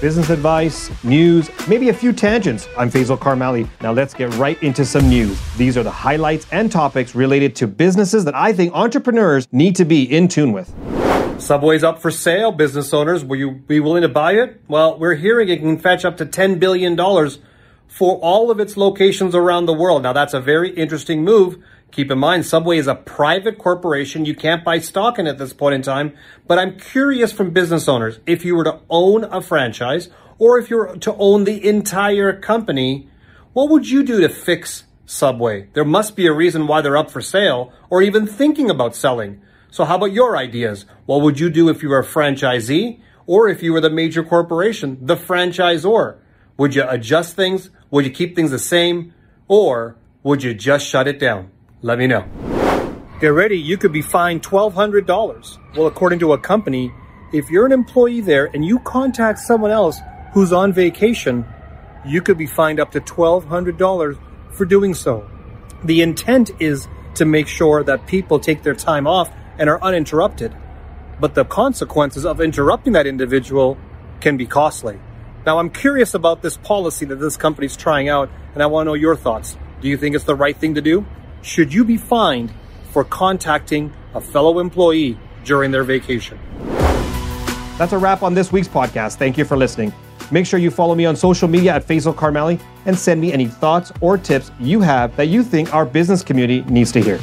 business advice, news, maybe a few tangents. I'm Faisal Karmali. Now let's get right into some news. These are the highlights and topics related to businesses that I think entrepreneurs need to be in tune with. Subway's up for sale. Business owners, will you be willing to buy it? Well, we're hearing it can fetch up to $10 billion for all of its locations around the world. Now, that's a very interesting move. Keep in mind, Subway is a private corporation. You can't buy stock in it at this point in time. But I'm curious from business owners, if you were to own a franchise or if you were to own the entire company, what would you do to fix Subway? There must be a reason why they're up for sale or even thinking about selling. So how about your ideas? What would you do if you were a franchisee or if you were the major corporation, the franchisor? Would you adjust things? Would you keep things the same? Or would you just shut it down? Let me know. Get ready, you could be fined $1,200. Well, according to a company, if you're an employee there and you contact someone else who's on vacation, you could be fined up to $1,200 for doing so. The intent is to make sure that people take their time off and are uninterrupted. But the consequences of interrupting that individual can be costly. Now, I'm curious about this policy that this company's trying out, and I want to know your thoughts. Do you think it's the right thing to do? Should you be fined for contacting a fellow employee during their vacation? That's a wrap on this week's podcast. Thank you for listening. Make sure you follow me on social media at Faisal Karmali and send me any thoughts or tips you have that you think our business community needs to hear.